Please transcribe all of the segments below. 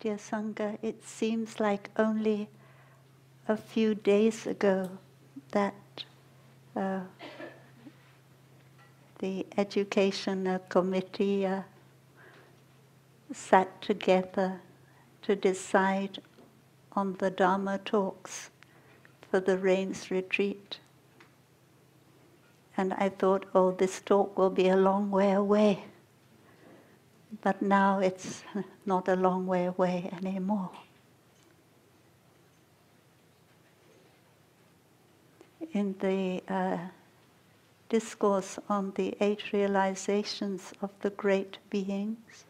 Dear Sangha, it seems like only a few days ago that the educational committee sat together to decide on the Dharma talks for the Rains retreat. And I thought, oh, this talk will be a long way away. But now it's not a long way away anymore. In the discourse on the 8 realizations of the Great Beings,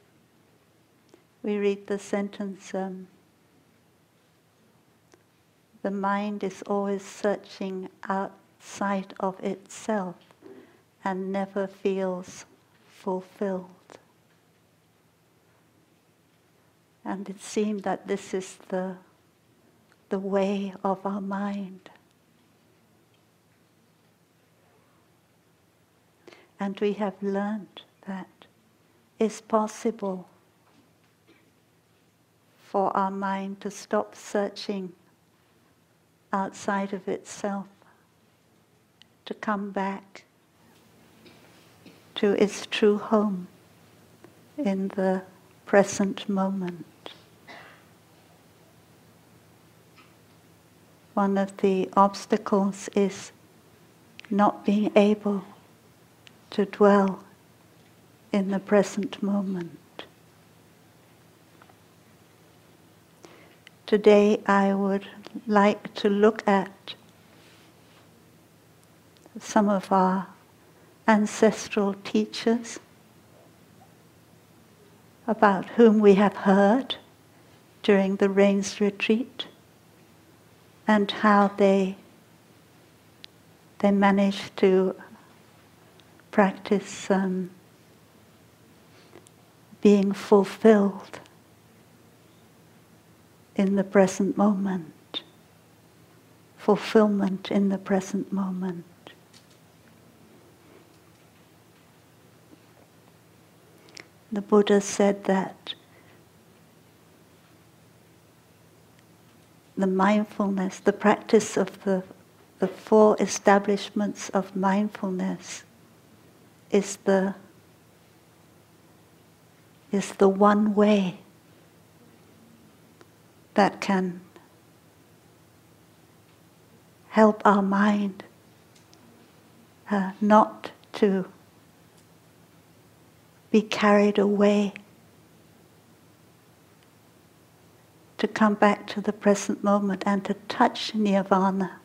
we read the sentence, the mind is always searching outside of itself and never feels fulfilled. And it seemed that this is the way of our mind. And we have learned that it's possible for our mind to stop searching outside of itself, to come back to its true home in the present moment. One of the obstacles is not being able to dwell in the present moment. Today I would like to look at some of our ancestral teachers about whom we have heard during the Rains retreat and how they managed to practice being fulfilled in the present moment, fulfillment in the present moment. The Buddha said that the mindfulness, the practice of the Four Establishments of Mindfulness is the one way that can help our mind not to be carried away, to come back to the present moment and to touch Nirvana.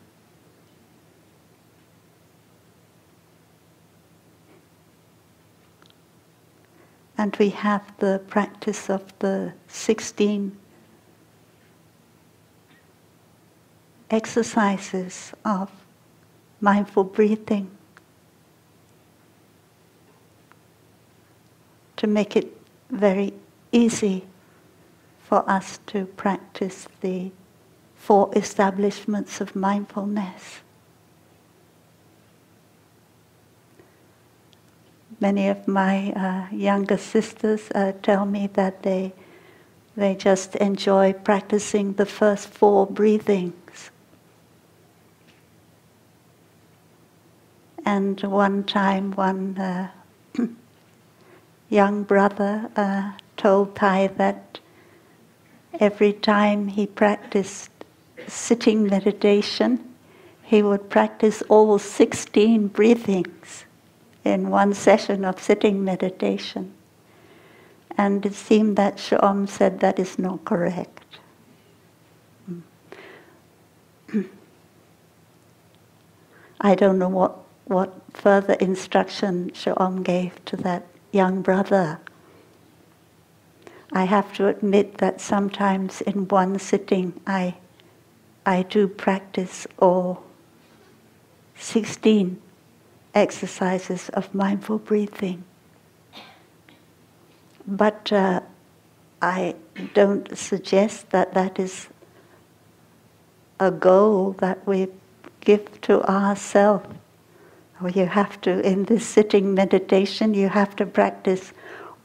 And we have the practice of the 16 exercises of mindful breathing to make it very easy for us to practice the Four Establishments of Mindfulness. Many of my younger sisters tell me that they just enjoy practicing the first 4 breathings. And one time, one young brother told Thay that every time he practiced sitting meditation, he would practice all 16 breathings in one session of sitting meditation. And it seemed that Shom said that is not correct. I don't know what further instruction Shom gave to that young brother. I have to admit that sometimes in one sitting I do practice all 16 exercises of mindful breathing. But I don't suggest that that is a goal that we give to ourselves. Or you have to, in this sitting meditation, you have to practice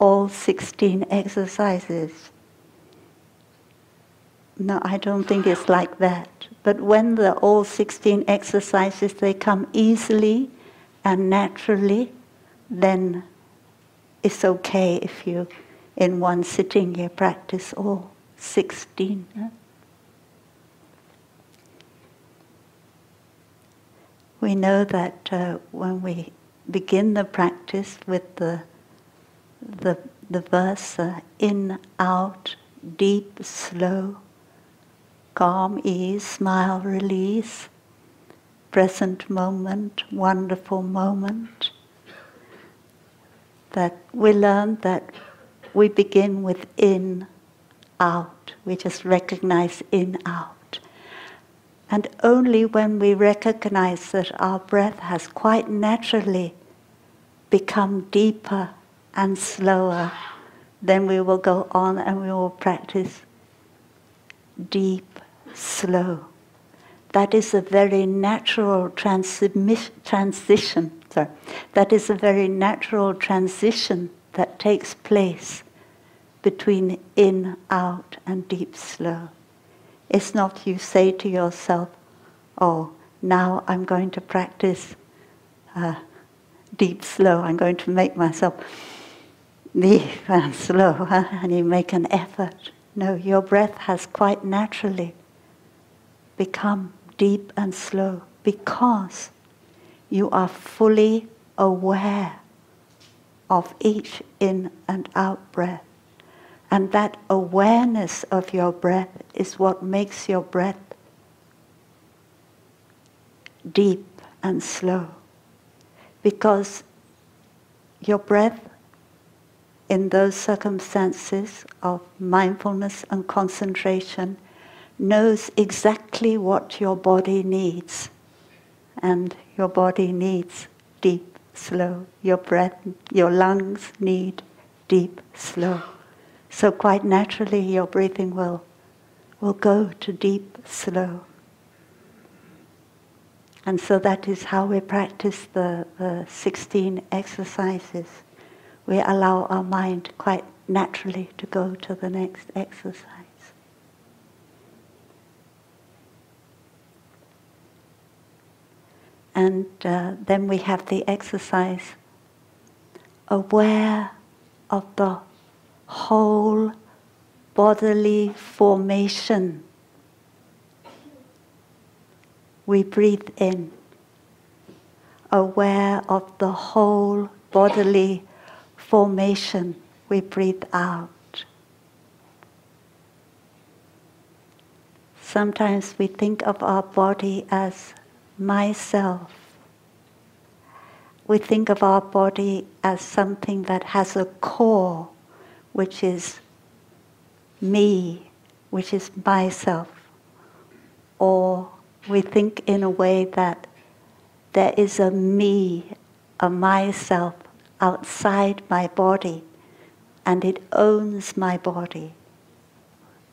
all 16 exercises. No, I don't think it's like that. But when the all 16 exercises, they come easily and naturally, then it's okay if you, in one sitting, you practice all 16. We know that when we begin the practice with the verse in, out, deep, slow, calm, ease, smile, release, present moment, wonderful moment, that we learn that we begin with in, out. We just recognize in, out. And only when we recognize that our breath has quite naturally become deeper and slower, then we will go on and we will practice deep, slow. That is a very natural transition. Sorry. That is a very natural transition that takes place between in, out, and deep, slow. It's not you say to yourself, oh, now I'm going to practice deep, slow. I'm going to make myself deep and slow, and you make an effort. No, your breath has quite naturally become deep and slow because you are fully aware of each in and out breath. And that awareness of your breath is what makes your breath deep and slow. Because your breath in those circumstances of mindfulness and concentration knows exactly what your body needs. And your body needs deep, slow. Your breath, your lungs need deep, slow. So quite naturally your breathing will go to deep, slow. And so that is how we practice the 16 exercises. We allow our mind quite naturally to go to the next exercise. And then we have the exercise, aware of the whole bodily formation. We breathe in, aware of the whole bodily formation. We breathe out. Sometimes we think of our body as myself. We think of our body as something that has a core, which is me, which is myself. Or we think in a way that there is a me, a myself outside my body, and it owns my body.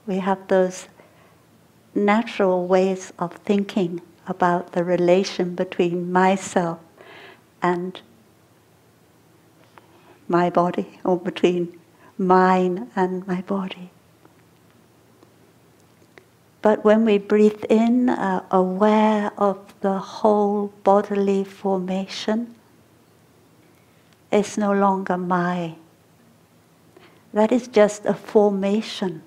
We have those natural ways of thinking about the relation between myself and my body, or between mine and my body. But when we breathe in, aware of the whole bodily formation, it's no longer my. That is just a formation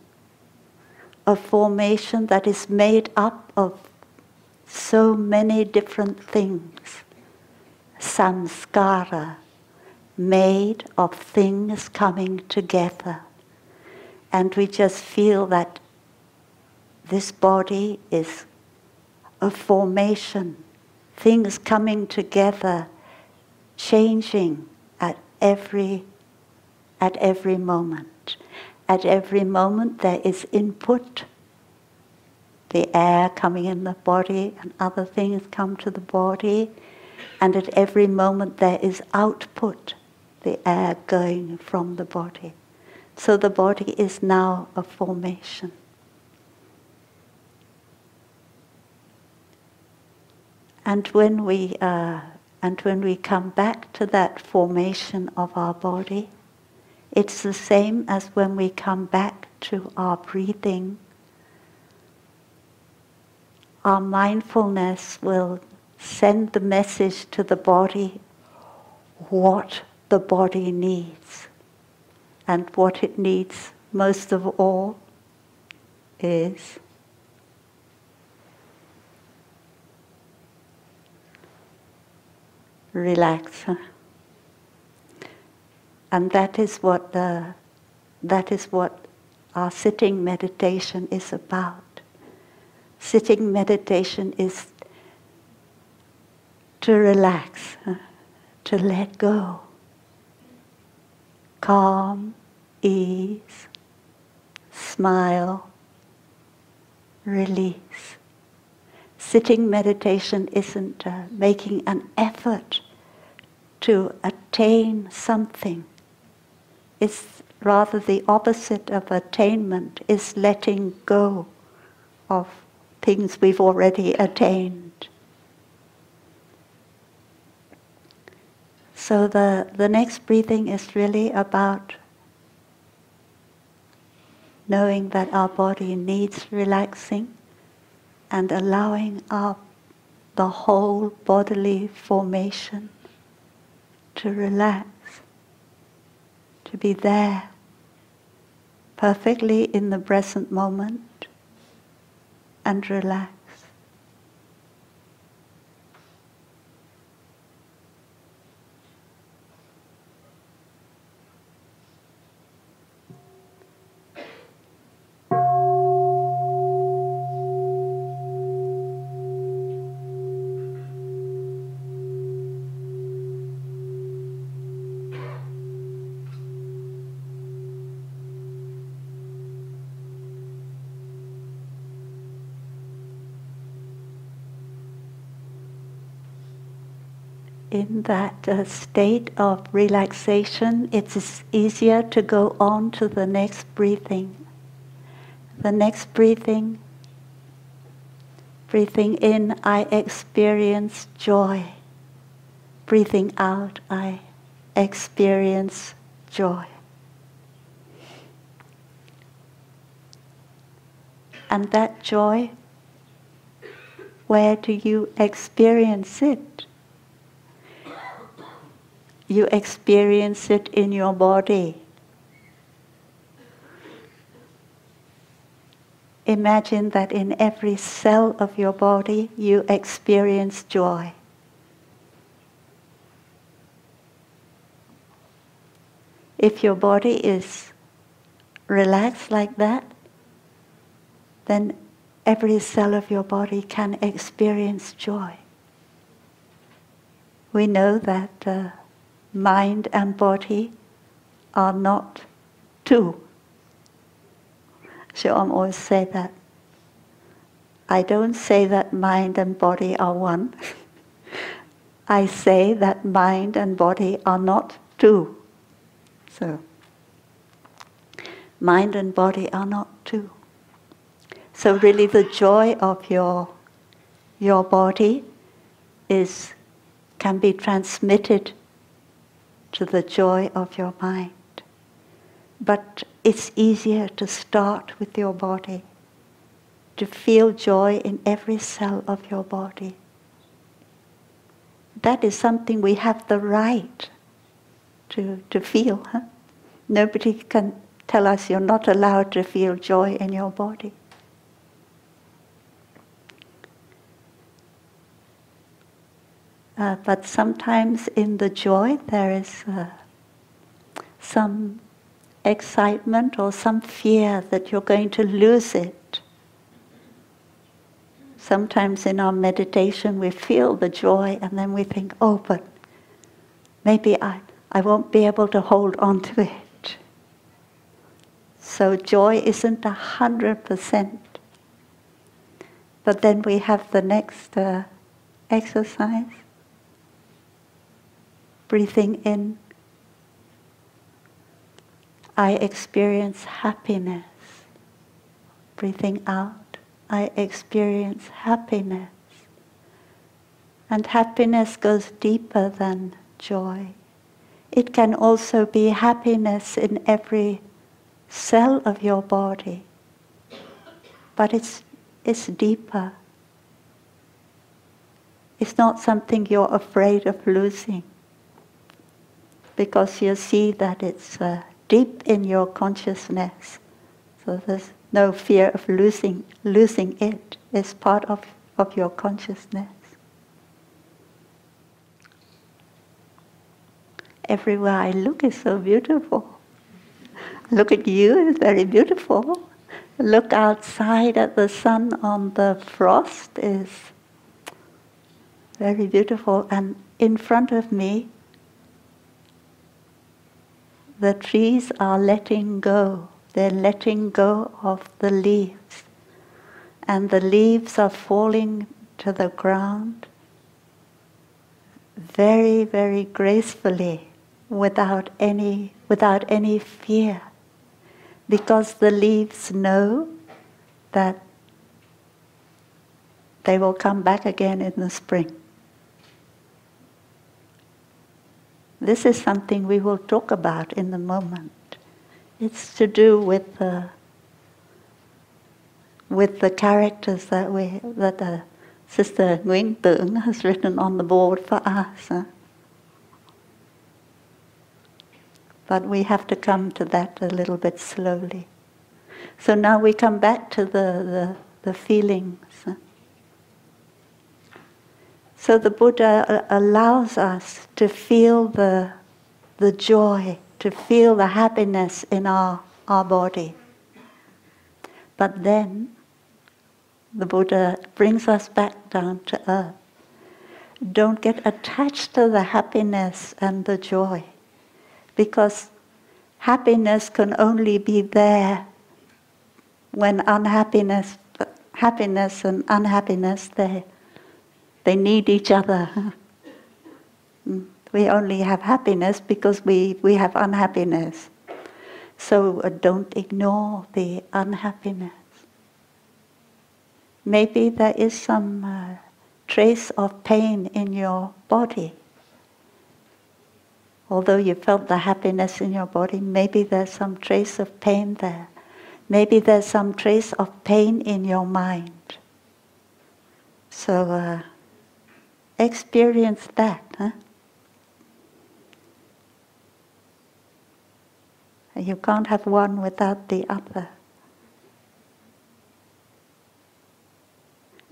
that is made up of so many different things. Samskara, made of things coming together. And we just feel that this body is a formation, things coming together, changing at every moment. At every moment there is input, the air coming in the body and other things come to the body, and at every moment there is output, the air going from the body. So the body is now a formation. And when we come back to that formation of our body, it's the same as when we come back to our breathing. our mindfulness will send the message to the body what the body needs. And what it needs most of all is relax. And that is what our sitting meditation is about. Sitting meditation is to relax, to let go. Calm, ease, smile, release. Sitting meditation isn't making an effort to attain something. It's rather the opposite of attainment, is letting go of things we've already attained. So the next breathing is really about knowing that our body needs relaxing and allowing the whole bodily formation to relax, to be there, perfectly in the present moment, and relax. In that state of relaxation, it is easier to go on to the next breathing. The next breathing, breathing in, I experience joy. Breathing out, I experience joy. And that joy, where do you experience it? You experience it in your body. Imagine that in every cell of your body you experience joy. If your body is relaxed like that, then every cell of your body can experience joy. We know that mind and body are not two. Shom always say that. I don't say that mind and body are one. I say that mind and body are not two. So, mind and body are not two. So really the joy of your body can be transmitted to the joy of your mind. But it's easier to start with your body, to feel joy in every cell of your body. That is something we have the right to feel. Huh? Nobody can tell us you're not allowed to feel joy in your body. But sometimes in the joy there is some excitement or some fear that you're going to lose it. Sometimes in our meditation we feel the joy and then we think, oh, but maybe I won't be able to hold on to it. So joy isn't 100%. But then we have the next exercise. Breathing in, I experience happiness. Breathing out, I experience happiness. And happiness goes deeper than joy. It can also be happiness in every cell of your body, but it's deeper. It's not something you're afraid of losing, because you see that it's deep in your consciousness. So there's no fear of losing it. It's part of your consciousness. Everywhere I look is so beautiful. Look at you, it's very beautiful. Look outside at the sun on the frost is very beautiful. And in front of me, the trees are letting go. They're letting go of the leaves. And the leaves are falling to the ground very, very gracefully, without any fear. Because the leaves know that they will come back again in the spring. This is something we will talk about in the moment. It's to do with the characters that Sister Nguyen Thuy has written on the board for us. Huh? But we have to come to that a little bit slowly. So now we come back to the feelings. So the Buddha allows us to feel the joy, to feel the happiness in our body. But then the Buddha brings us back down to earth. Don't get attached to the happiness and the joy, because happiness can only be there when happiness and unhappiness, they need each other. We only have happiness because we have unhappiness. So don't ignore the unhappiness. Maybe there is some trace of pain in your body. Although you felt the happiness in your body, maybe there's some trace of pain there. Maybe there's some trace of pain in your mind. So experience that. Huh? You can't have one without the other.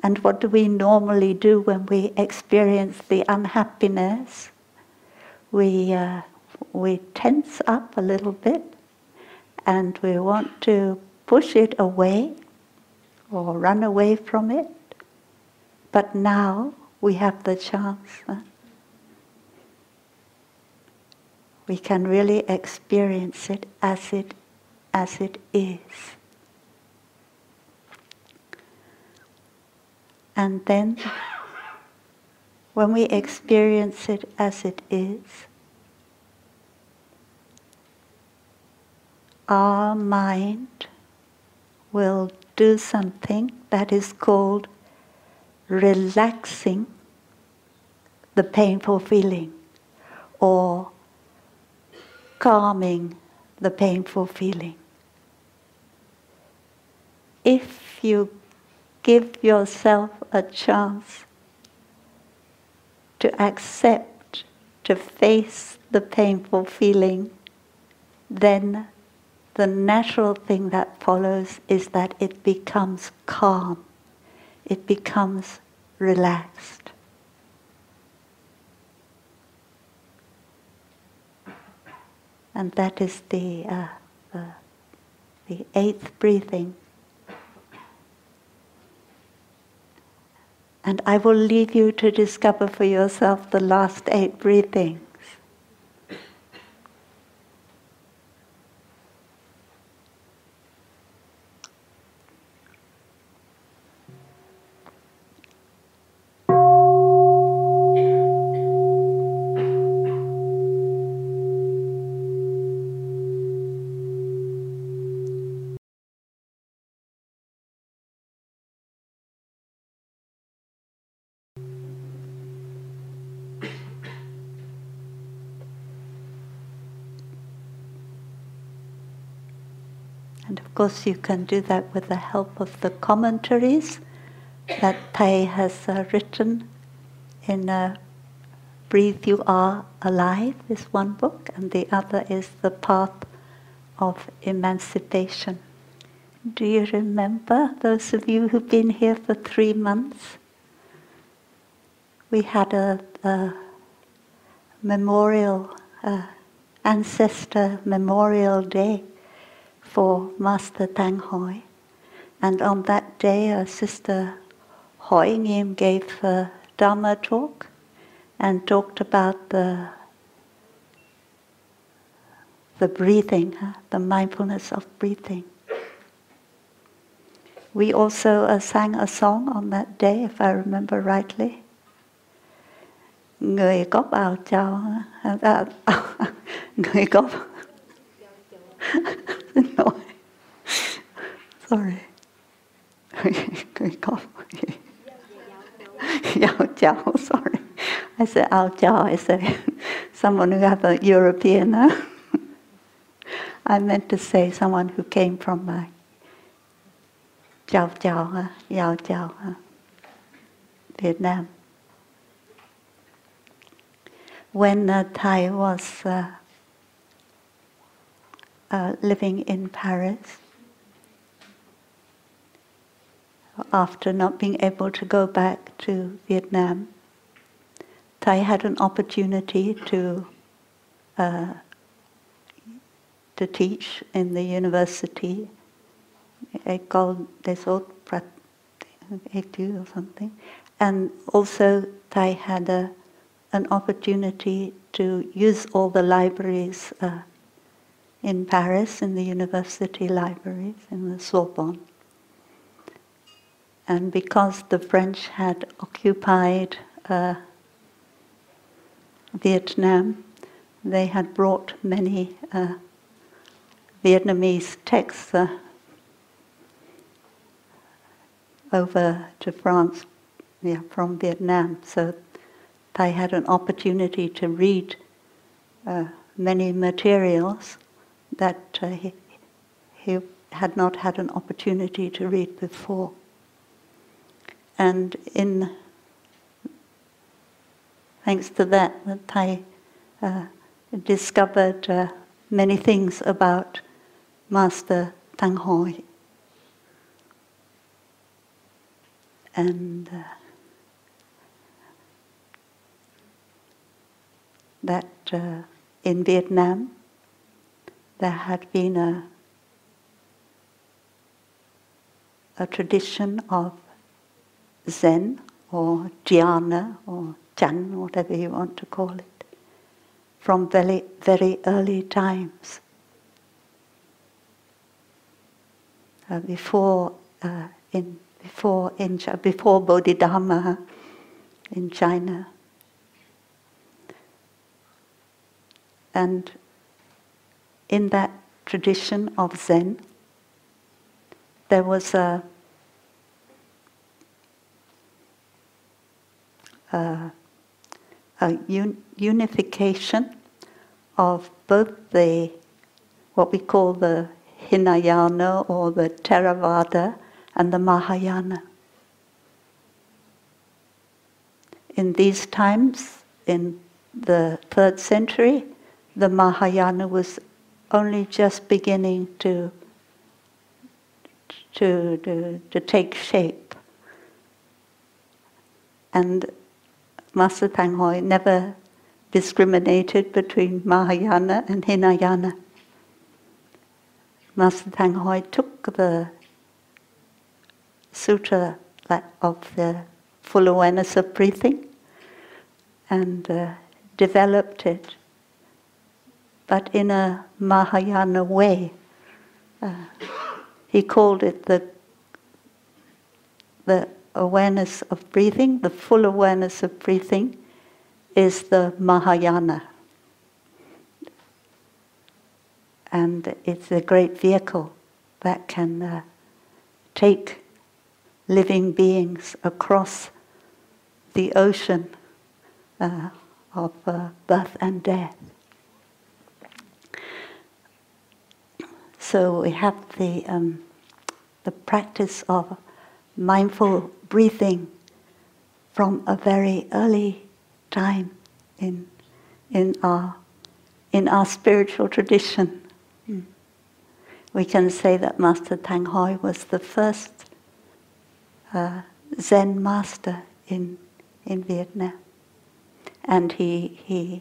And what do we normally do when we experience the unhappiness? We tense up a little bit, and we want to push it away or run away from it. But now we have the chance. We can really experience it as it is. And then when we experience it as it is, our mind will do something that is called relaxing the painful feeling, or calming the painful feeling. If you give yourself a chance to accept, to face the painful feeling, then the natural thing that follows is that it becomes calm. It becomes relaxed. And that is the eighth breathing. And I will leave you to discover for yourself the last 8 breathings. Of course, you can do that with the help of the commentaries that Thay has written in Breathe You Are Alive is one book, and the other is The Path of Emancipation. Do you remember, those of you who've been here for 3 months? We had a memorial, Ancestor Memorial Day for Master Tang Hoi. And on that day, Sister Hoi Nghiêm gave a Dharma talk and talked about the breathing, the mindfulness of breathing. We also sang a song on that day, if I remember rightly. Người có bảo cho người có no, sorry. Người có giao chào, sorry. I said ao chào. I said someone who have a European. I meant to say someone who came from my chào chào, giao chào, Vietnam. When Thay was living in Paris, after not being able to go back to Vietnam, Thay had an opportunity to teach in the university, École des autres pratiques or something, and also Thay had an opportunity to use all the libraries in Paris, in the university libraries, in the Sorbonne. And because the French had occupied Vietnam, they had brought many Vietnamese texts over to France, from Vietnam. So I had an opportunity to read many materials that he had not had an opportunity to read before. And thanks to that, I discovered many things about Master Tang Hoi. And that in Vietnam there had been a tradition of Zen or Dhyana or Chan, whatever you want to call it, from very, very early times. Before Bodhidharma in China. And in that tradition of Zen, there was a unification of both the, what we call the Hinayana or the Theravada, and the Mahayana. In these times, in the 3rd century, the Mahayana was only just beginning to take shape. And Master Tang Hoi never discriminated between Mahayana and Hinayana. Master Tang Hoi took the Sutra of the Full Awareness of Breathing and developed it, but in a Mahayana way. He called it the awareness of breathing. The full awareness of breathing is the Mahayana. And it's a great vehicle that can take living beings across the ocean of birth and death. So we have the practice of mindful breathing from a very early time in our spiritual tradition. Mm. We can say that Master Tang Hoi was the first Zen master in Vietnam, and he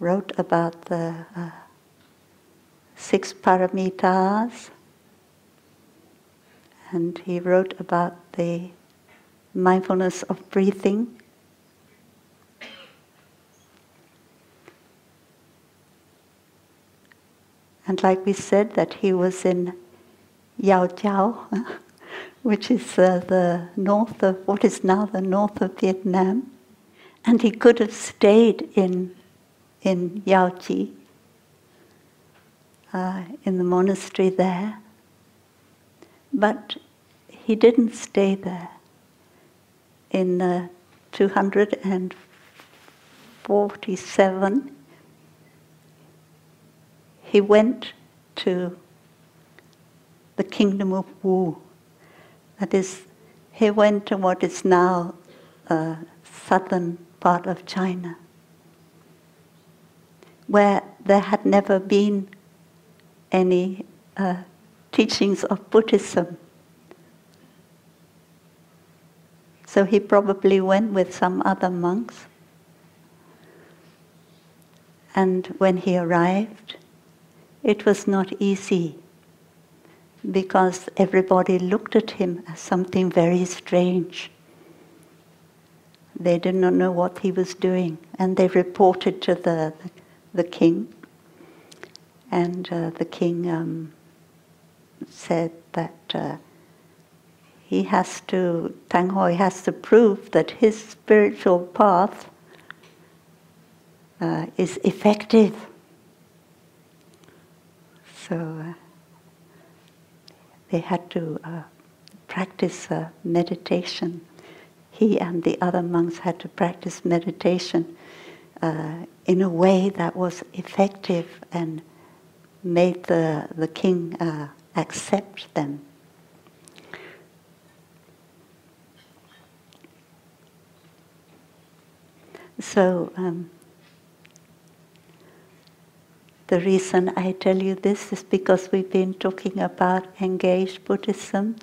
wrote about the 6 paramitas, and he wrote about the mindfulness of breathing. And like we said, that he was in Yao Chao, which is the north of what is now the north of Vietnam, and he could have stayed in Yao Chi, in the monastery there, but he didn't stay there. In 247, he went to the kingdom of Wu. That is, he went to what is now southern part of China, where there had never been any teachings of Buddhism. So he probably went with some other monks. And when he arrived, it was not easy, because everybody looked at him as something very strange. They did not know what he was doing, and they reported to the king. And the king said that Tang Hoi has to prove that his spiritual path is effective. So they had to practice meditation. He and the other monks had to practice meditation in a way that was effective and made the king accept them. So the reason I tell you this is because we've been talking about engaged Buddhism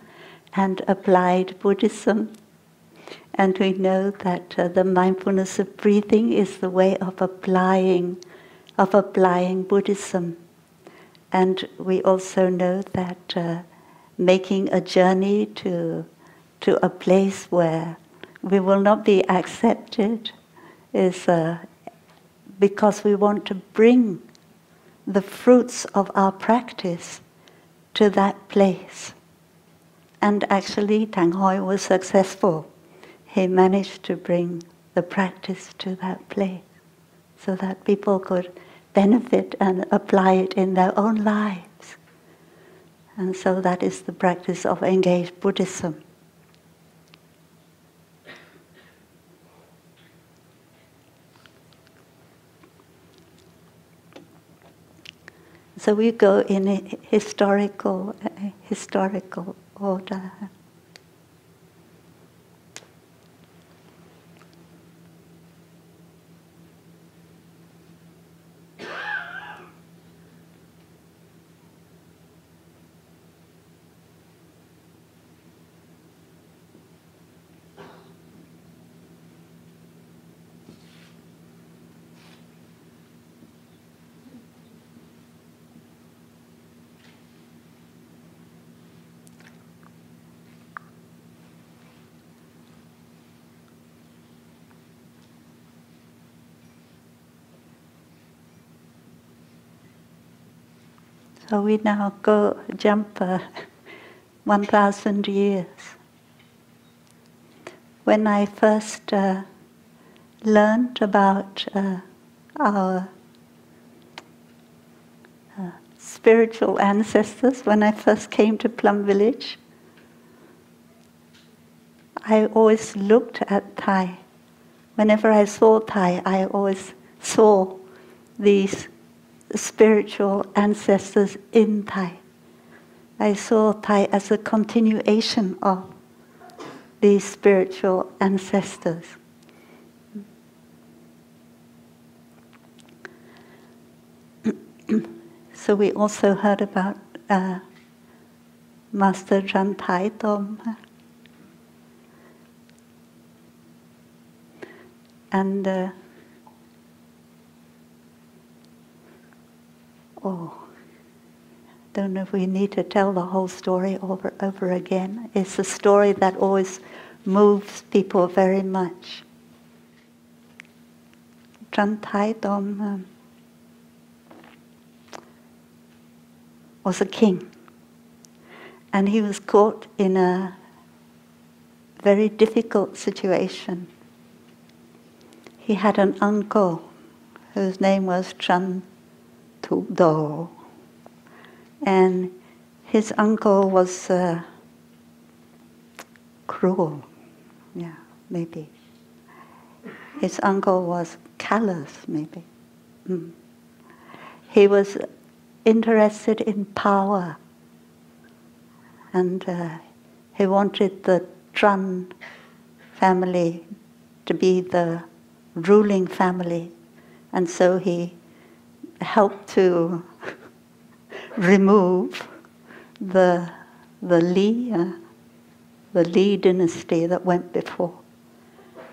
and applied Buddhism, and we know that the mindfulness of breathing is the way of applying Buddhism, and we also know that making a journey to a place where we will not be accepted is because we want to bring the fruits of our practice to that place. And actually Tang Hoi was successful. He managed to bring the practice to that place so that people could benefit and apply it in their own lives. And so that is the practice of engaged Buddhism. So we go in a historical order. So we now jump 1,000 years. When I first learned about our spiritual ancestors, when I first came to Plum Village, I always looked at Thay. Whenever I saw Thay, I always saw these spiritual ancestors in Thay. I saw Thay as a continuation of these spiritual ancestors. So we also heard about Master Tran Thai Tong. And don't know if we need to tell the whole story over again. It's a story that always moves people very much. Tran Thai Tong was a king, and he was caught in a very difficult situation. He had an uncle whose name was Tran Thu Do, and his uncle was cruel. Yeah, maybe. His uncle was callous, maybe. He was interested in power, and he wanted the Tran family to be the ruling family, and so he helped to remove the Li dynasty that went before.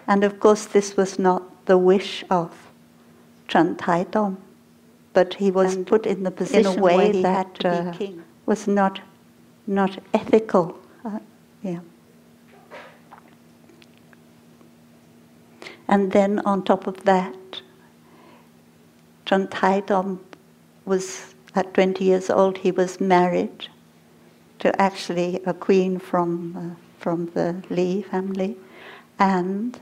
And of course this was not the wish of Tran Thai Tong, but he was put in the position in a way that was not ethical. Yeah. And then on top of that, Tran Thai Tong was, at 20 years old, he was married to actually a queen from the Li family, and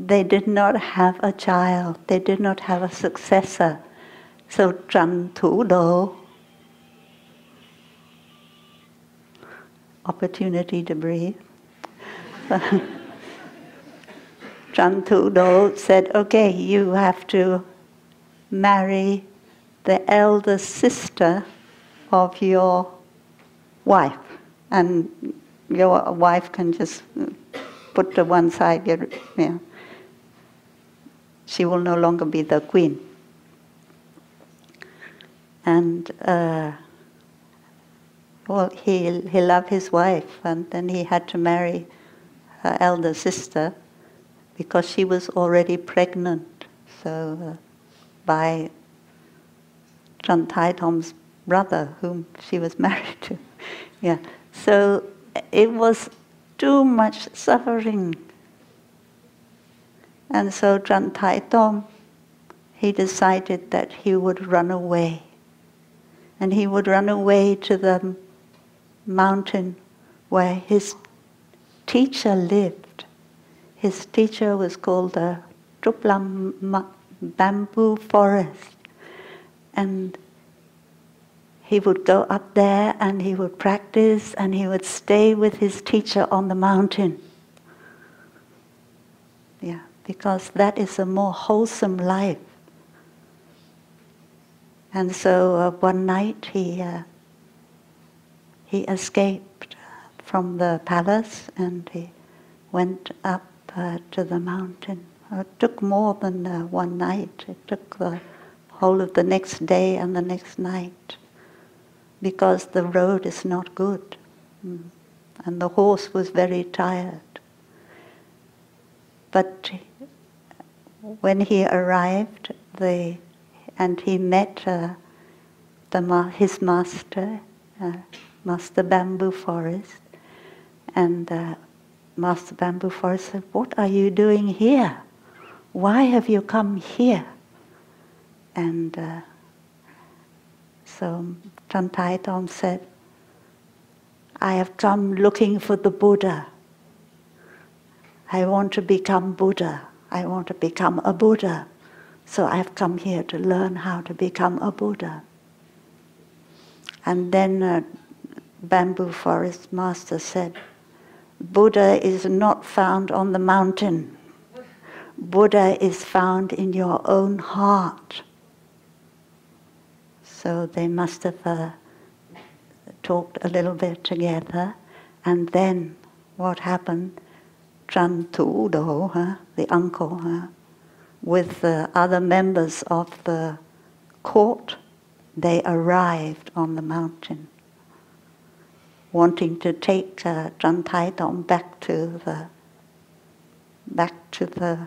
they did not have a child, they did not have a successor. So Tran Thu Do, opportunity to breathe. Tran Thu Do said, okay, you have to marry the elder sister of your wife. And your wife can just put to one side, yeah. She will no longer be the queen. And well, he loved his wife, and then he had to marry her elder sister because she was already pregnant. So by Tran Thai Tong's brother, whom she was married to. Yeah. So it was too much suffering. And so Tran Thai Tong, he decided that he would run away. And he would run away to the mountain where his teacher lived. His teacher was called the Bamboo Forest. And he would go up there and he would practice and he would stay with his teacher on the mountain. Yeah, because that is a more wholesome life. And so one night he escaped from the palace and he went up to the mountain. It took more than one night. It took the whole of the next day and the next night, because the road is not good. And the horse was very tired. But when he arrived, he met his master, Master Bamboo Forest, and Master Bamboo Forest said, "What are you doing here? Why have you come here?" And so Tran Thai Tong said, "I have come looking for the Buddha. I want to become Buddha. I want to become a Buddha. So I've come here to learn how to become a Buddha." And then Bamboo Forest Master said, "Buddha is not found on the mountain. Buddha is found in your own heart. So they must have talked a little bit together. And then what happened? Tran Thu Do, the uncle, with the other members of the court, they arrived on the mountain, wanting to take Tran Thai Tong back to the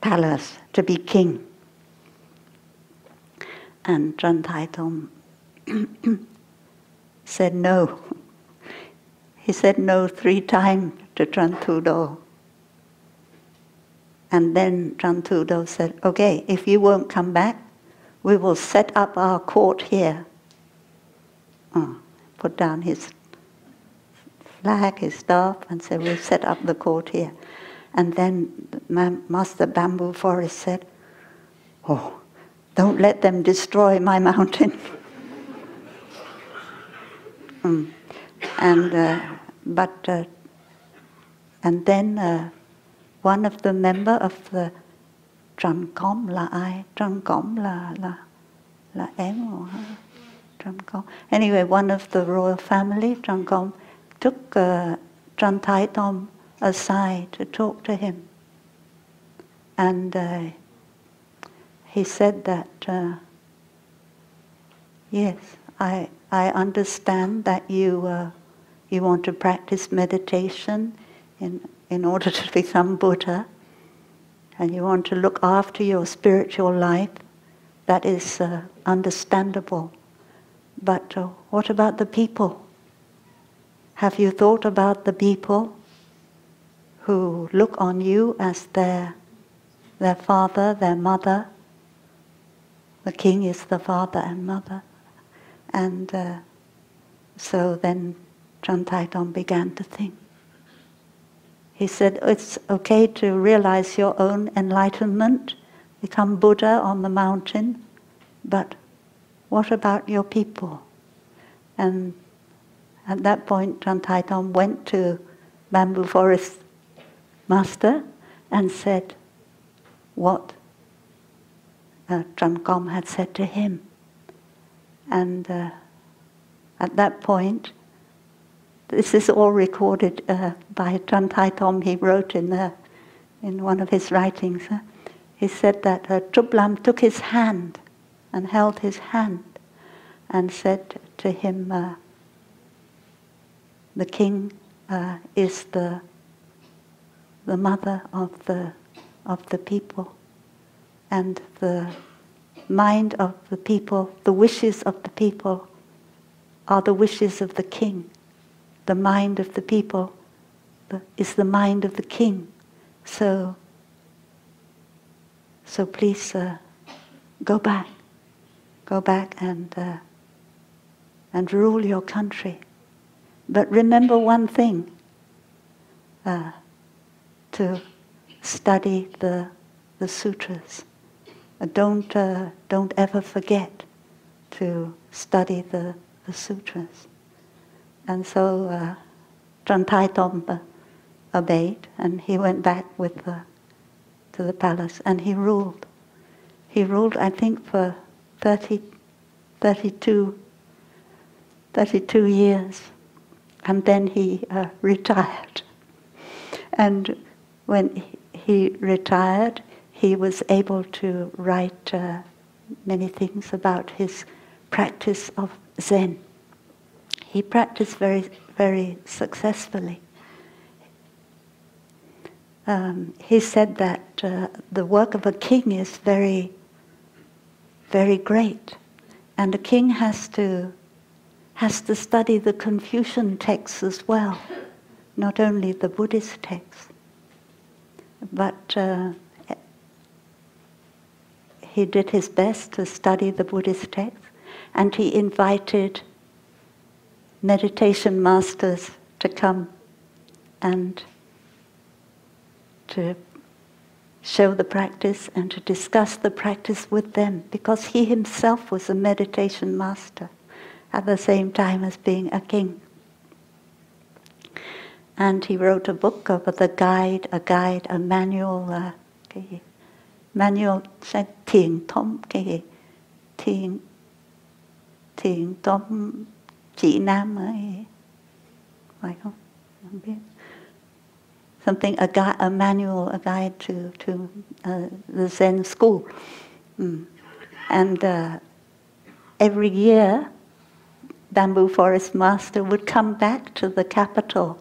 palace to be king. And Tran Thai Tong said no. He said no 3 times to Tran Thu Do. And then Tran Thu Do said, okay, if you won't come back, we will set up our court here. Oh, put down his flag, his staff, and said, we'll set up the court here. And then Master Bamboo Forest said, oh, don't let them destroy my mountain. And then one of the member of the Tran Kom là ai? Tran Kom là em or her? Tran Kom. Anyway, one of the royal family, Tran Kom, took Tran Thai Tong aside to talk to him. And he said that, yes, I understand that you want to practice meditation in order to become Buddha, and you want to look after your spiritual life. That is understandable. But what about the people? Have you thought about the people who look on you as their father, their mother? The king is the father and mother. And so then Tran Thai Tong began to think. He said, it's okay to realize your own enlightenment, become Buddha on the mountain, but what about your people? And at that point, Tran Thai Tong went to Bamboo Forest Master and said what Tran Kom had said to him. And at that point, this is all recorded by Tran Thai Tong. He wrote in one of his writings. He said that Trup Lam took his hand and held his hand and said to him, the king is the mother of the people, and the mind of the people, the wishes of the people are the wishes of the king. The mind of the people is the mind of the king. So please go back and rule your country. But remember one thing: to study the sutras. Don't ever forget to study the sutras. And so Tran Thai Tong obeyed, and he went back to the palace, and he ruled. He ruled, I think, for 32 years, and then he retired. And when he retired, he was able to write many things about his practice of Zen. He practiced very, very successfully. He said that the work of a king is very, very great, and a king has to study the Confucian texts as well, not only the Buddhist texts. But he did his best to study the Buddhist texts, and he invited meditation masters to come and to show the practice and to discuss the practice with them, because he himself was a meditation master at the same time as being a king. And he wrote a book about the guide, a manual, manual, thiền có chị nam ở phải không? Không biết. Something a manual, a guide to the Zen school, and every year, Bamboo Forest Master would come back to the capital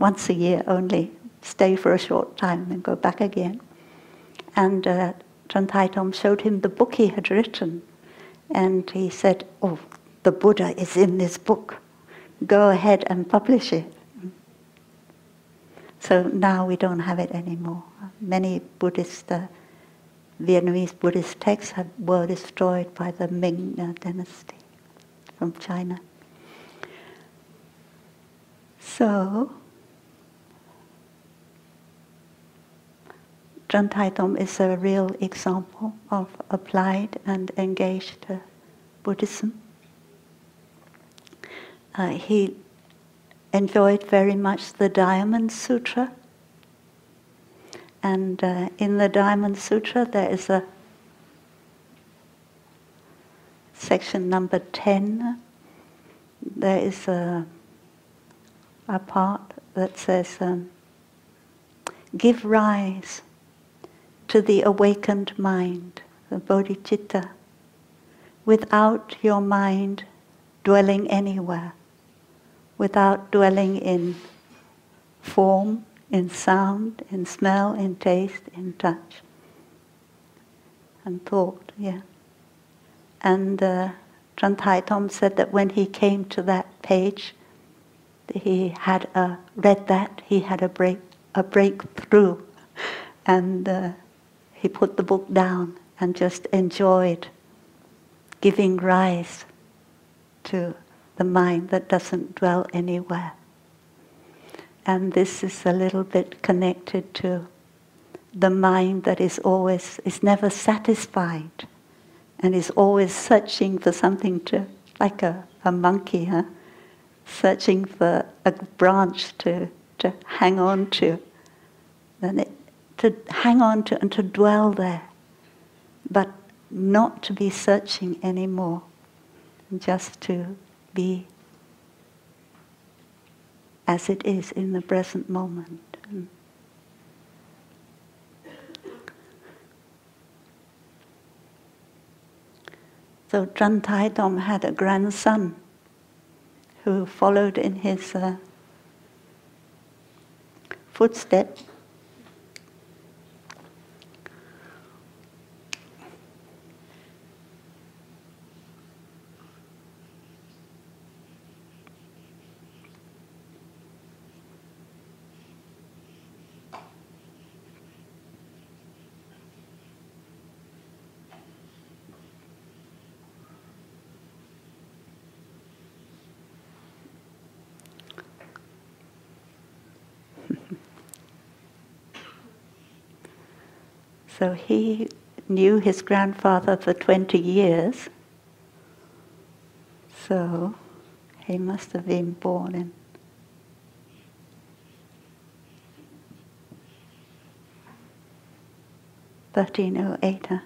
once a year only, stay for a short time, then go back again. And Tran Thai Tong showed him the book he had written, and he said, "Oh, the Buddha is in this book. Go ahead and publish it." So now we don't have it anymore. Many Buddhist, Vietnamese Buddhist texts were destroyed by the Ming dynasty from China. So Tran Thai Tong is a real example of applied and engaged Buddhism. He enjoyed very much the Diamond Sutra, and in the Diamond Sutra there is a section number 10. There is a part that says, "Give rise to the awakened mind, the bodhicitta, without your mind dwelling anywhere, without dwelling in form, in sound, in smell, in taste, in touch, and thought." Yeah. And Tran Thai Tong said that when he came to that page, he had a breakthrough, and he put the book down and just enjoyed giving rise to the mind that doesn't dwell anywhere. And this is a little bit connected to the mind that is never satisfied and is always searching for something to, like a monkey, huh? Searching for a branch to hang on to, to hang on to and to dwell there, but not to be searching anymore, just to be as it is in the present moment. So Tran Thai Tong had a grandson who followed in his footsteps. So he knew his grandfather for 20 years, so he must have been born in 1308. Huh?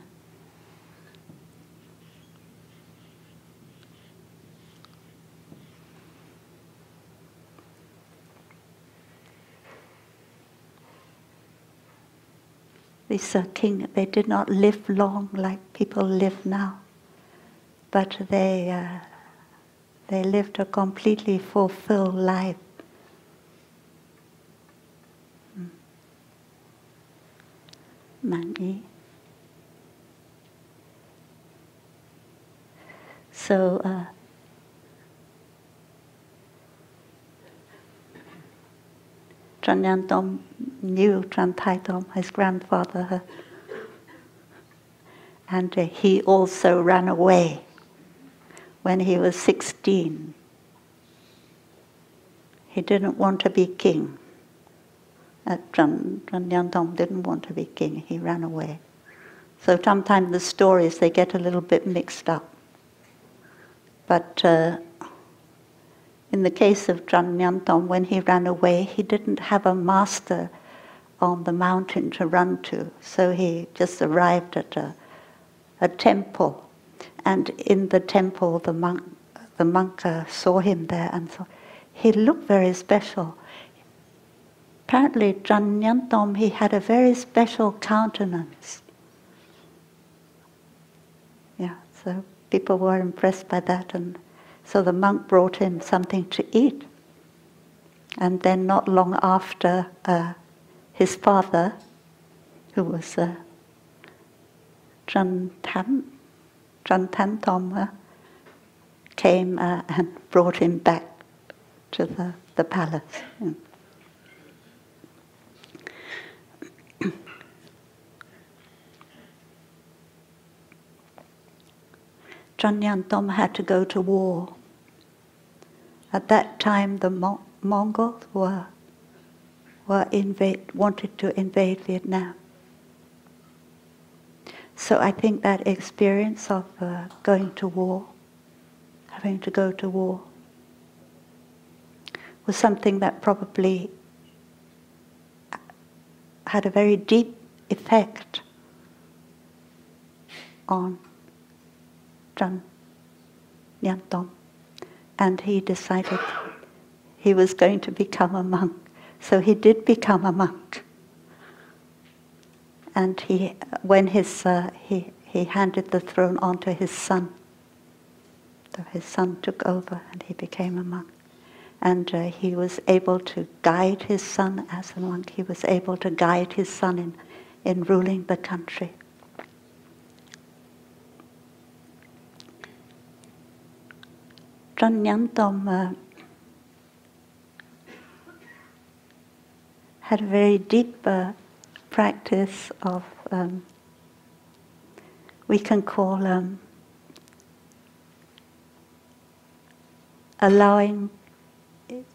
They did not live long like people live now, but they lived a completely fulfilled life. So Tran Nhan Thong knew Tran Thai Tong, his grandfather, and he also ran away when he was 16. He didn't want to be king. Tran Nhan Thong didn't want to be king, he ran away. So sometimes the stories, they get a little bit mixed up. But in the case of Tran Nhan Thong, when he ran away, he didn't have a master on the mountain to run to, so he just arrived at a temple, and in the temple the monk the monk saw him there and thought, he looked very special. Apparently, Tran Nhan Thong, he had a very special countenance. Yeah, so people were impressed by that, and so the monk brought him something to eat. And then not long after, his father, who was Tran Thang Thong, came and brought him back to the palace. Mm. Tran Nhan Thong had to go to war. At that time, the Mongols wanted to invade Vietnam. So I think that experience of going to war, having to go to war, was something that probably had a very deep effect on Tran Nhan Thong, and he decided he was going to become a monk. So he did become a monk. And he, when he handed the throne on to his son, so his son took over and he became a monk. And he was able to guide his son as a monk. He was able to guide his son in ruling the country. Tran Nhan Thong had a very deep practice of, we can call allowing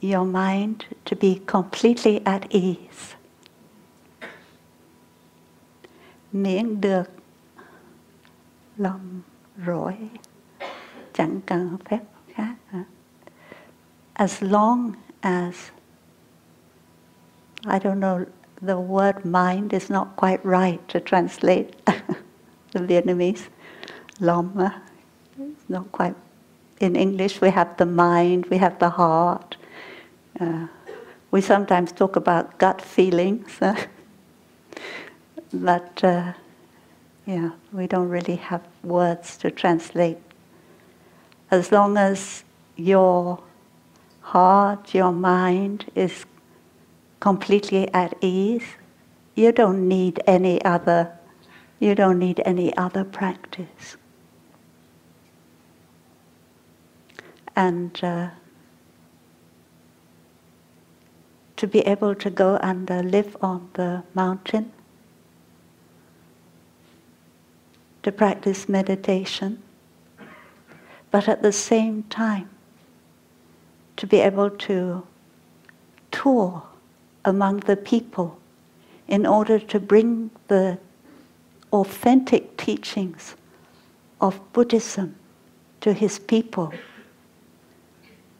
your mind to be completely at ease. Miễn được lòng rỗi chẳng cần phép khác. As long as, I don't know, the word mind is not quite right to translate the Vietnamese. Lòng, it's not quite. In English, we have the mind, we have the heart. We sometimes talk about gut feelings, but yeah, we don't really have words to translate. As long as your heart, your mind is completely at ease, you don't need any other. You don't need any other practice. And to be able to go and live on the mountain, to practice meditation, but at the same time to be able to tour among the people in order to bring the authentic teachings of Buddhism to his people,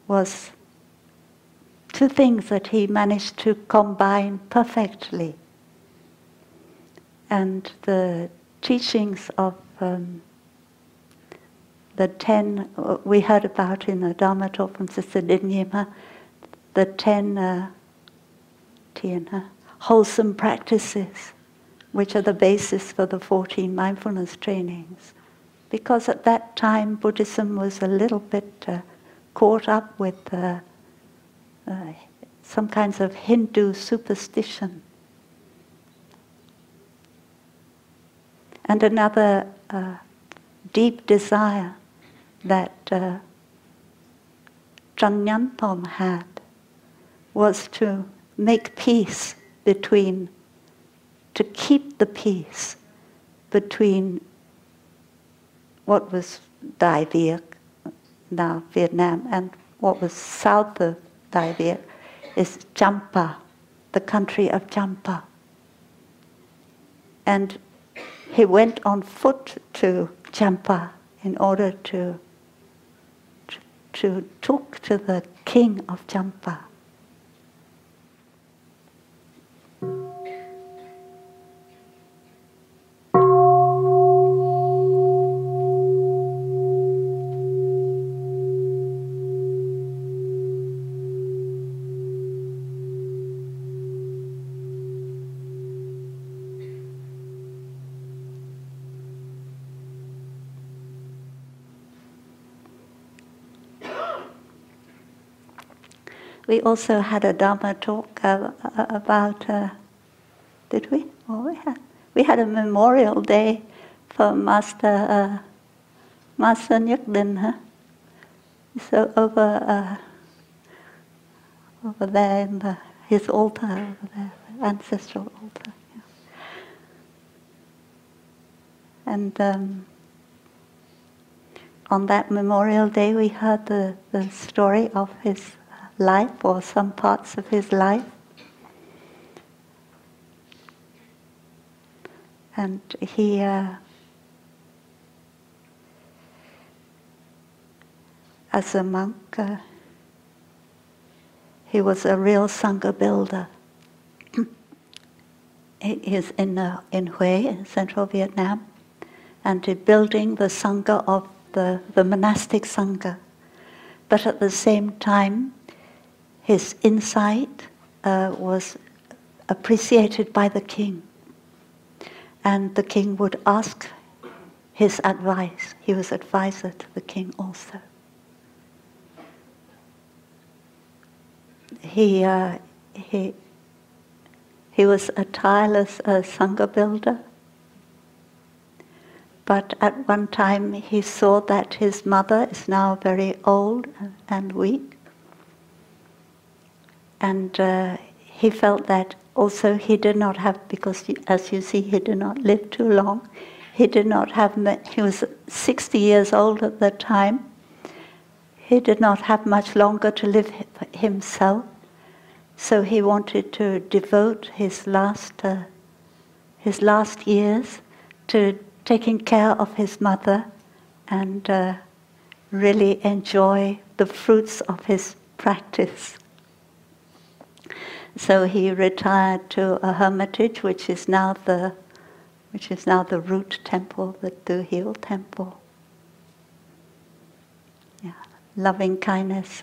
was two things that he managed to combine perfectly. And the teachings of the 10, we heard about in the Dharma talk from Sister Linema, the 10 wholesome practices, which are the basis for the 14 mindfulness trainings. Because at that time, Buddhism was a little bit caught up with some kinds of Hindu superstition. And another deep desire that Tran Nhan Thong had was to make peace between, to keep the peace between what was Dai Viet, now Vietnam, and what was south of Dai Viet is Champa, the country of Champa. And he went on foot to Champa in order to talk to the king of Champa. we also had a Dharma talk about, did we? Oh, we had a Memorial Day for Master Nhat Dinh, huh? So over there in his altar, over there, the ancestral altar. Yeah. And on that Memorial Day, we heard the story of his life, or some parts of his life. And he as a monk, he was a real Sangha builder. He is in Hue, in central Vietnam, and he building the Sangha of the monastic Sangha. But at the same time, his insight was appreciated by the king. And the king would ask his advice. He was advisor to the king also. He was a tireless Sangha builder, but at one time he saw that his mother is now very old and weak, and he felt that also he did not have, because as you see he did not live too long, he did not have, he was 60 years old at the time, he did not have much longer to live himself. So he wanted to devote his last years to taking care of his mother and really enjoy the fruits of his practice. So he retired to a hermitage, which is now the root temple, the Tu Hiếu temple. Yeah, loving kindness.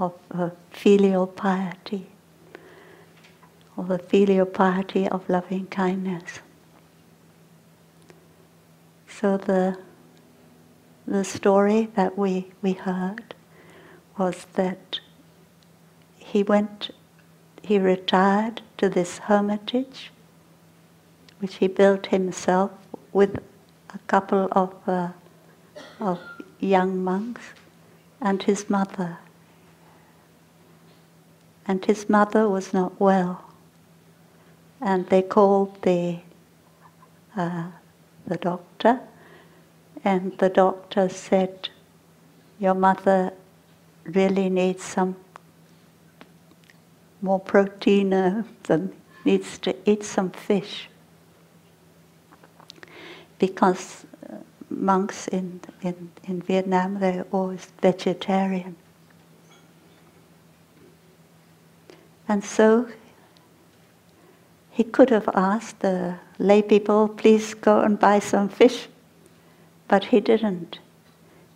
Of filial piety, or the filial piety of loving kindness. So the story that we heard was that he retired to this hermitage, which he built himself with a couple of young monks and his mother. And his mother was not well, and they called the doctor, and the doctor said, "Your mother really needs some more protein, needs to eat some fish," because monks in Vietnam, they're always vegetarian. And so he could have asked the lay people, please go and buy some fish, but he didn't.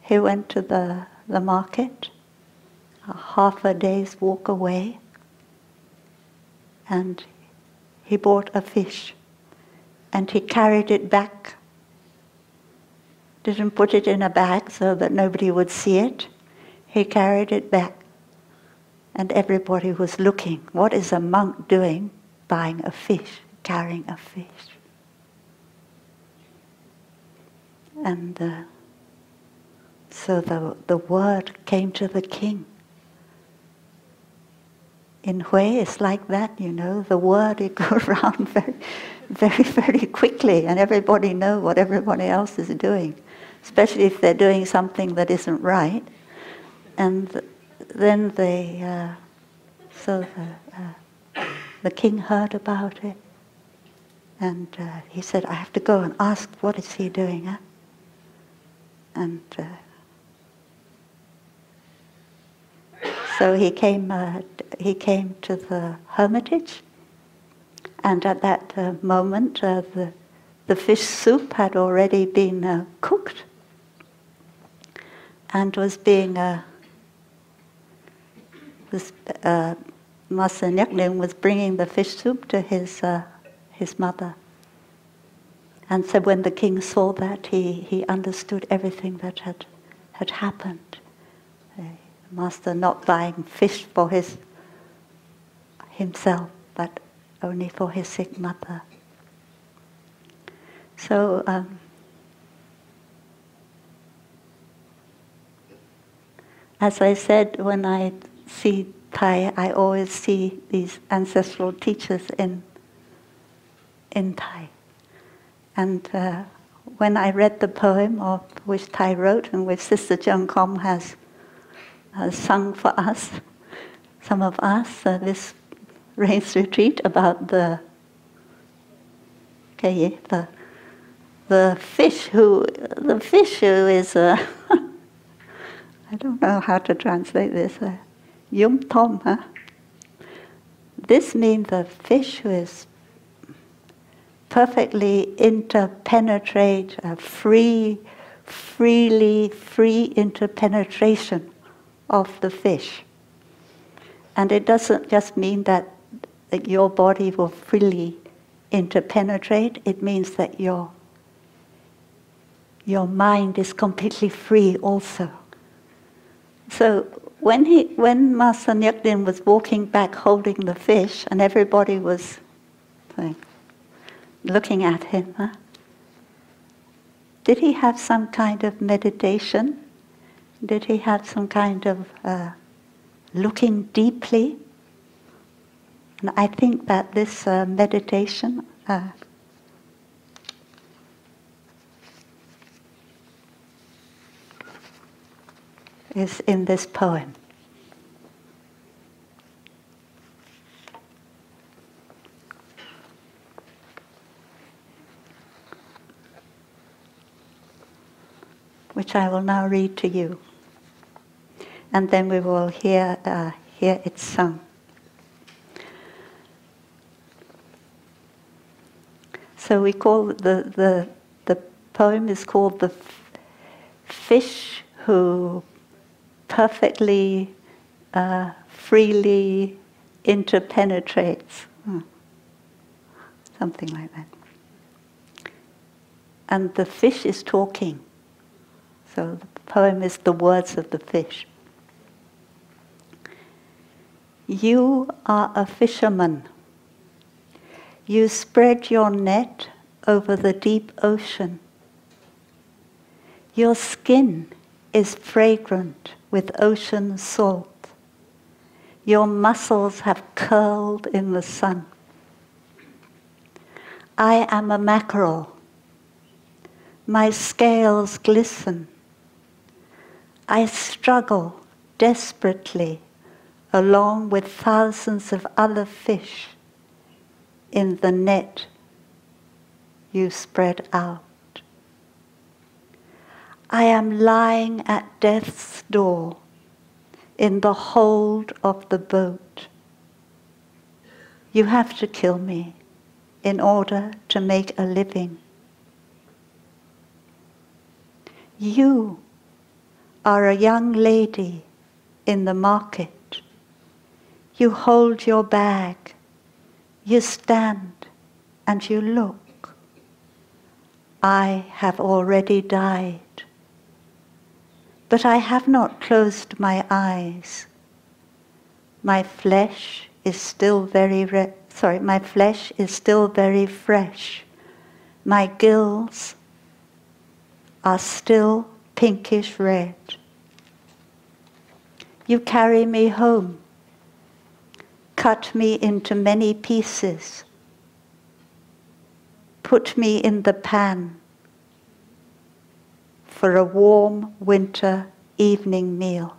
He went to the market, a half a day's walk away, and he bought a fish, and he carried it back. Didn't put it in a bag so that nobody would see it. He carried it back. And everybody was looking. What is a monk doing buying a fish, carrying a fish? And so the word came to the king. In Hue, it's like that, you know. The word, it goes around very, very, very quickly, and everybody knows what everybody else is doing, especially if they're doing something that isn't right. And then the king heard about it, and he said, "I have to go and ask, what is he doing, huh?" And so he came to the hermitage, and at that moment the fish soup had already been cooked and was being Master Nhat Dinh was bringing the fish soup to his mother. And so when the king saw that, he understood everything that had happened. Master not buying fish for himself, but only for his sick mother. So as I said, when I see Thay, I always see these ancestral teachers in Thay. And when I read the poem of which Thay wrote and which Sister Jung Kom has sung for us, some of us, this rains retreat about the fish who is I don't know how to translate this. Yum Tom, huh? This means the fish who is perfectly interpenetrate, free interpenetration of the fish. And it doesn't just mean that your body will freely interpenetrate, it means that your mind is completely free also. So when Master Nhat Dinh was walking back holding the fish and everybody was looking at him, huh? Did he have some kind of meditation? Did he have some kind of looking deeply? And I think that this meditation is in this poem. Which I will now read to you, and then we will hear it sung. So we call the poem is called "The Fish Who Perfectly Freely Interpenetrates," something like that. And the fish is talking. So the poem is the words of the fish. You are a fisherman. You spread your net over the deep ocean. Your skin is fragrant with ocean salt. Your muscles have curled in the sun. I am a mackerel. My scales glisten. I struggle desperately along with thousands of other fish in the net you spread out. I am lying at death's door in the hold of the boat. You have to kill me in order to make a living. You are a young lady in the market. You hold your bag. You stand and you look. I have already died. But I have not closed my eyes. My flesh is still very fresh. My gills are still pinkish red. You carry me home. Cut me into many pieces. Put me in the pan for a warm winter evening meal.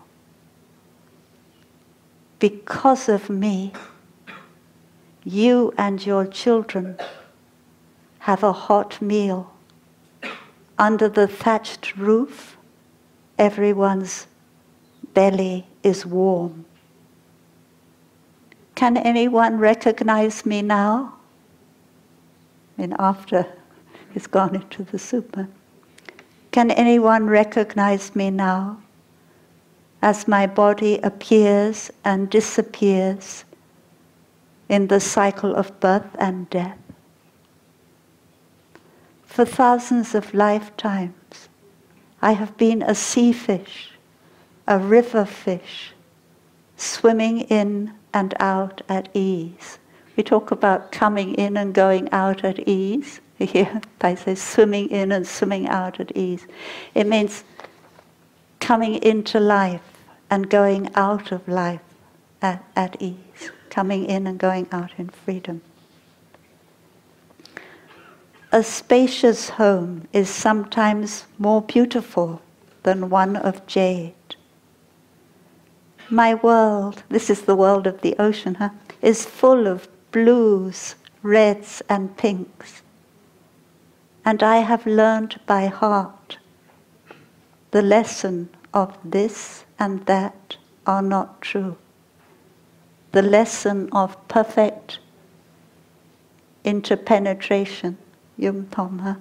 Because of me, you and your children have a hot meal under the thatched roof. Everyone's belly is warm. Can anyone recognize me now? And after he's gone into the super. Can anyone recognize me now as my body appears and disappears in the cycle of birth and death? For thousands of lifetimes, I have been a sea fish a river fish, swimming in and out at ease. We talk about coming in and going out at ease. Here, Thay says swimming in and swimming out at ease. It means coming into life and going out of life at ease. Coming in and going out in freedom. A spacious home is sometimes more beautiful than one of jade. My world, this is the world of the ocean, huh? Is full of blues, reds and pinks. And I have learned by heart the lesson of this and that are not true. The lesson of perfect interpenetration, Yum Thom Ha,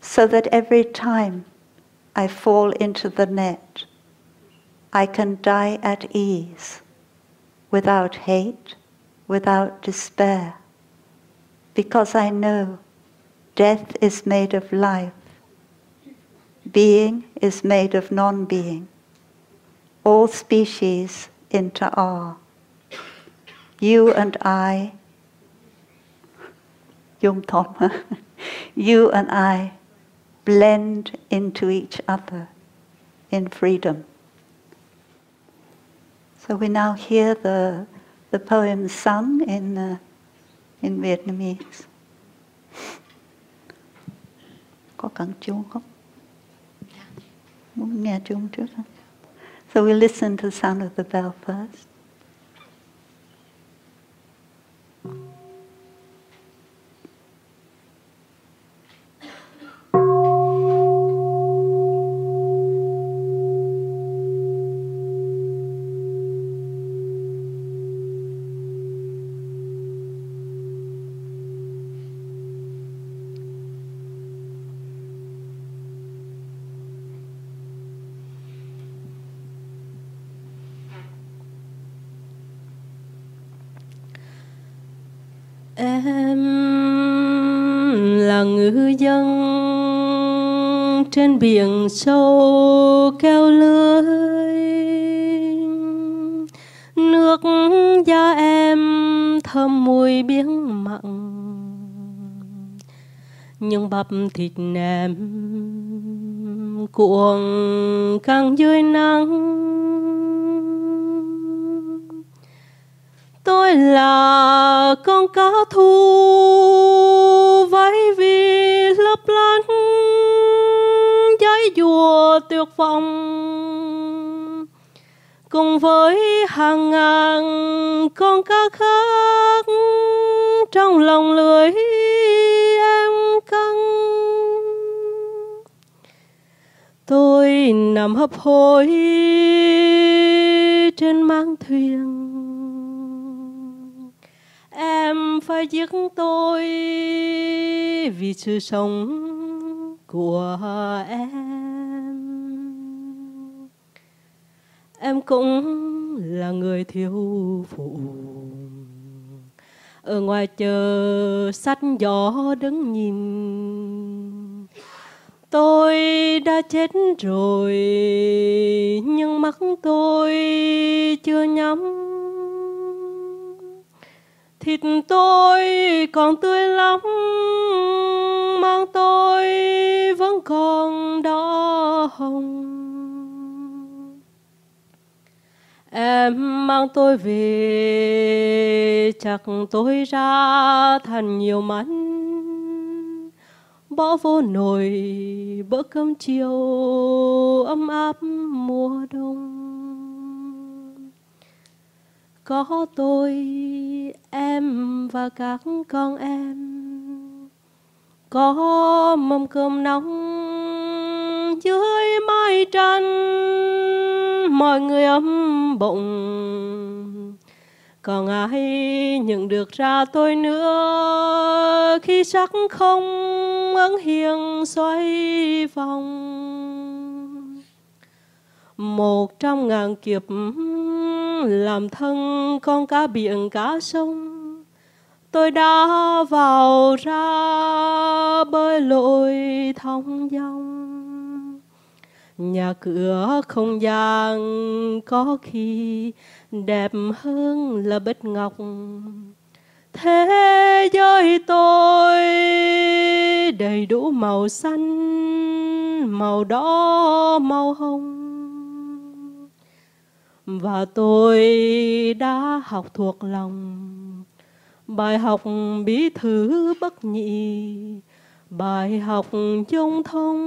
so that every time I fall into the net, I can die at ease, without hate, without despair, because I know death is made of life, being is made of non-being, all species inter-are. You and I, Yum Thom Ha, you and I blend into each other in freedom. So we now hear the poem sung in Vietnamese. Có cần chuông không? Muốn nghe chuông trước không? So we listen to the sound of the bell first. Trên biển sâu kéo lưới, nước da em thơm mùi biếng mặn, nhưng bắp thịt nềm cuộn căng dưới nắng. Tôi là con cá thu váy vì lấp lánh giấy dùa tuyệt vọng, cùng với hàng ngàn con cá khác trong lòng lưới em căng. Tôi nằm hấp hối trên máng thuyền, em phải giết tôi vì sự sống của em. Em cũng là người thiếu phụ, ở ngoài chờ sắt gió đứng nhìn. Tôi đã chết rồi nhưng mắt tôi chưa nhắm, thịt tôi còn tươi lắm, mang tôi vẫn còn đỏ hồng. Em mang tôi về, chặt tôi ra thành nhiều mảnh, bỏ vô nồi bữa cơm chiều ấm áp mùa đông. Có tôi, em và các con em, có mâm cơm nóng dưới mái tranh, mọi người ấm bụng. Còn ai nhận được ra tôi nữa khi sắc không ấn hiền xoay vòng. 100.000 kiếp làm thân con cá biển cá sông, tôi đã vào ra bơi lội thong dong. Nhà cửa không gian có khi đẹp hơn là bích ngọc. Thế giới tôi đầy đủ màu xanh, màu đỏ, màu hồng. Và tôi đã học thuộc lòng bài học bí thứ bất nhị, bài học chung thông.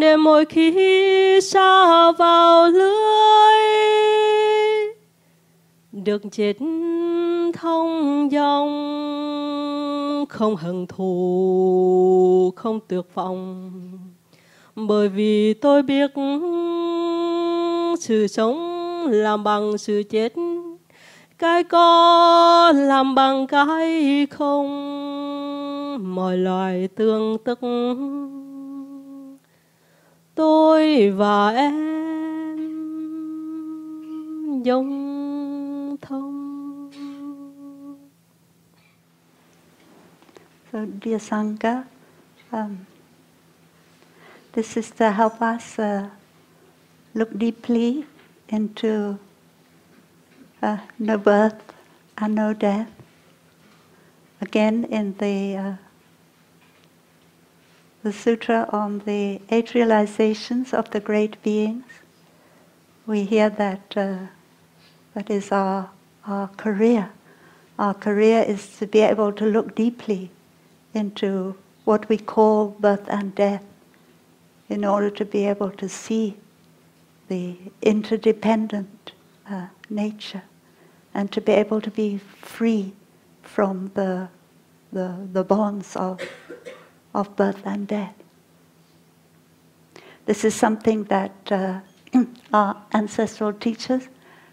Để mỗi khi xa vào lưới được chết thông dòng, không hận thù, không tuyệt vọng. Bởi vì tôi biết sự sống làm bằng sự chết, cái có làm bằng cái không, mọi loài tương tức. Tôi và em giống thông. So dear Sangha, this sister help us look deeply into no birth and no death. Again, in the Sutra on the Eight Realizations of the Great Beings, we hear that that is our career. Our career is to be able to look deeply into what we call birth and death, in order to be able to see the interdependent nature and to be able to be free from the bonds of birth and death. This is something that our ancestral teachers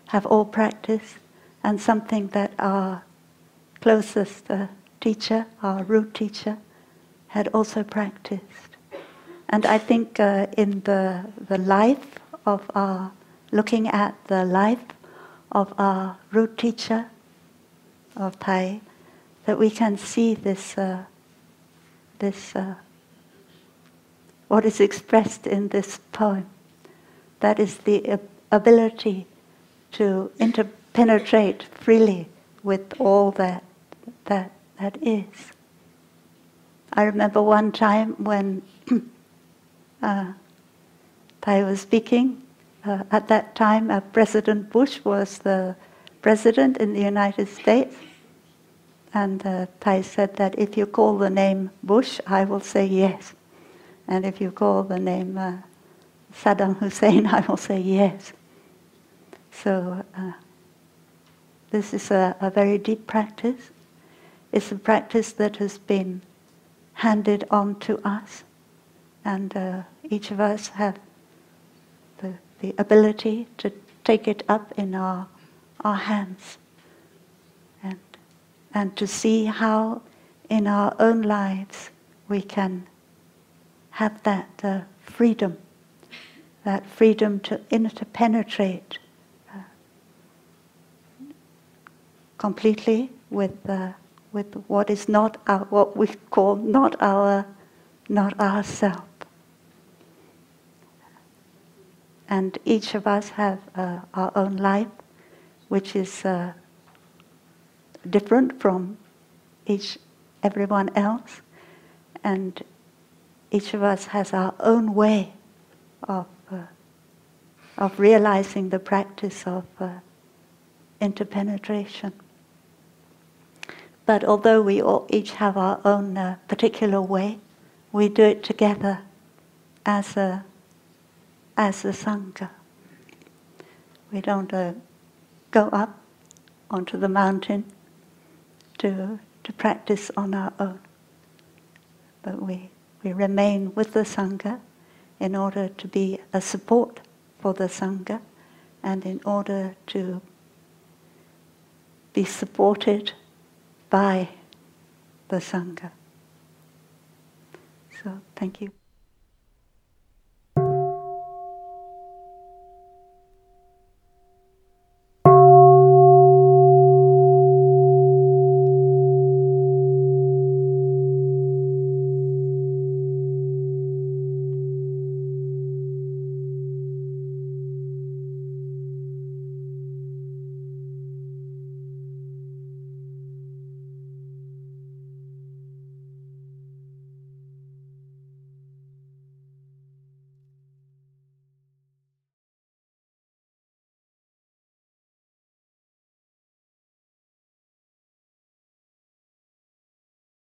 have all practiced, and something that our closest teacher, our root teacher, had also practiced. And I think in the life of our, looking at the life of our root teacher of Thay, that we can see this, what is expressed in this poem. That is the ability to interpenetrate freely with all that is. I remember one time when Thay was speaking. At that time, President Bush was the president in the United States. And Thay said that if you call the name Bush, I will say yes. And if you call the name Saddam Hussein, I will say yes. So this is a very deep practice. It's a practice that has been handed on to us. And each of us have the ability to take it up in our hands and to see how in our own lives we can have that freedom, to interpenetrate completely with what is not our, what we call not ourselves. And each of us have our own life, which is different from everyone else, and each of us has our own way of realizing the practice of interpenetration. But although we all each have our own particular way, we do it together as a Sangha. We don't go up onto the mountain to practice on our own, but we remain with the Sangha in order to be a support for the Sangha and in order to be supported by the Sangha. So, thank you.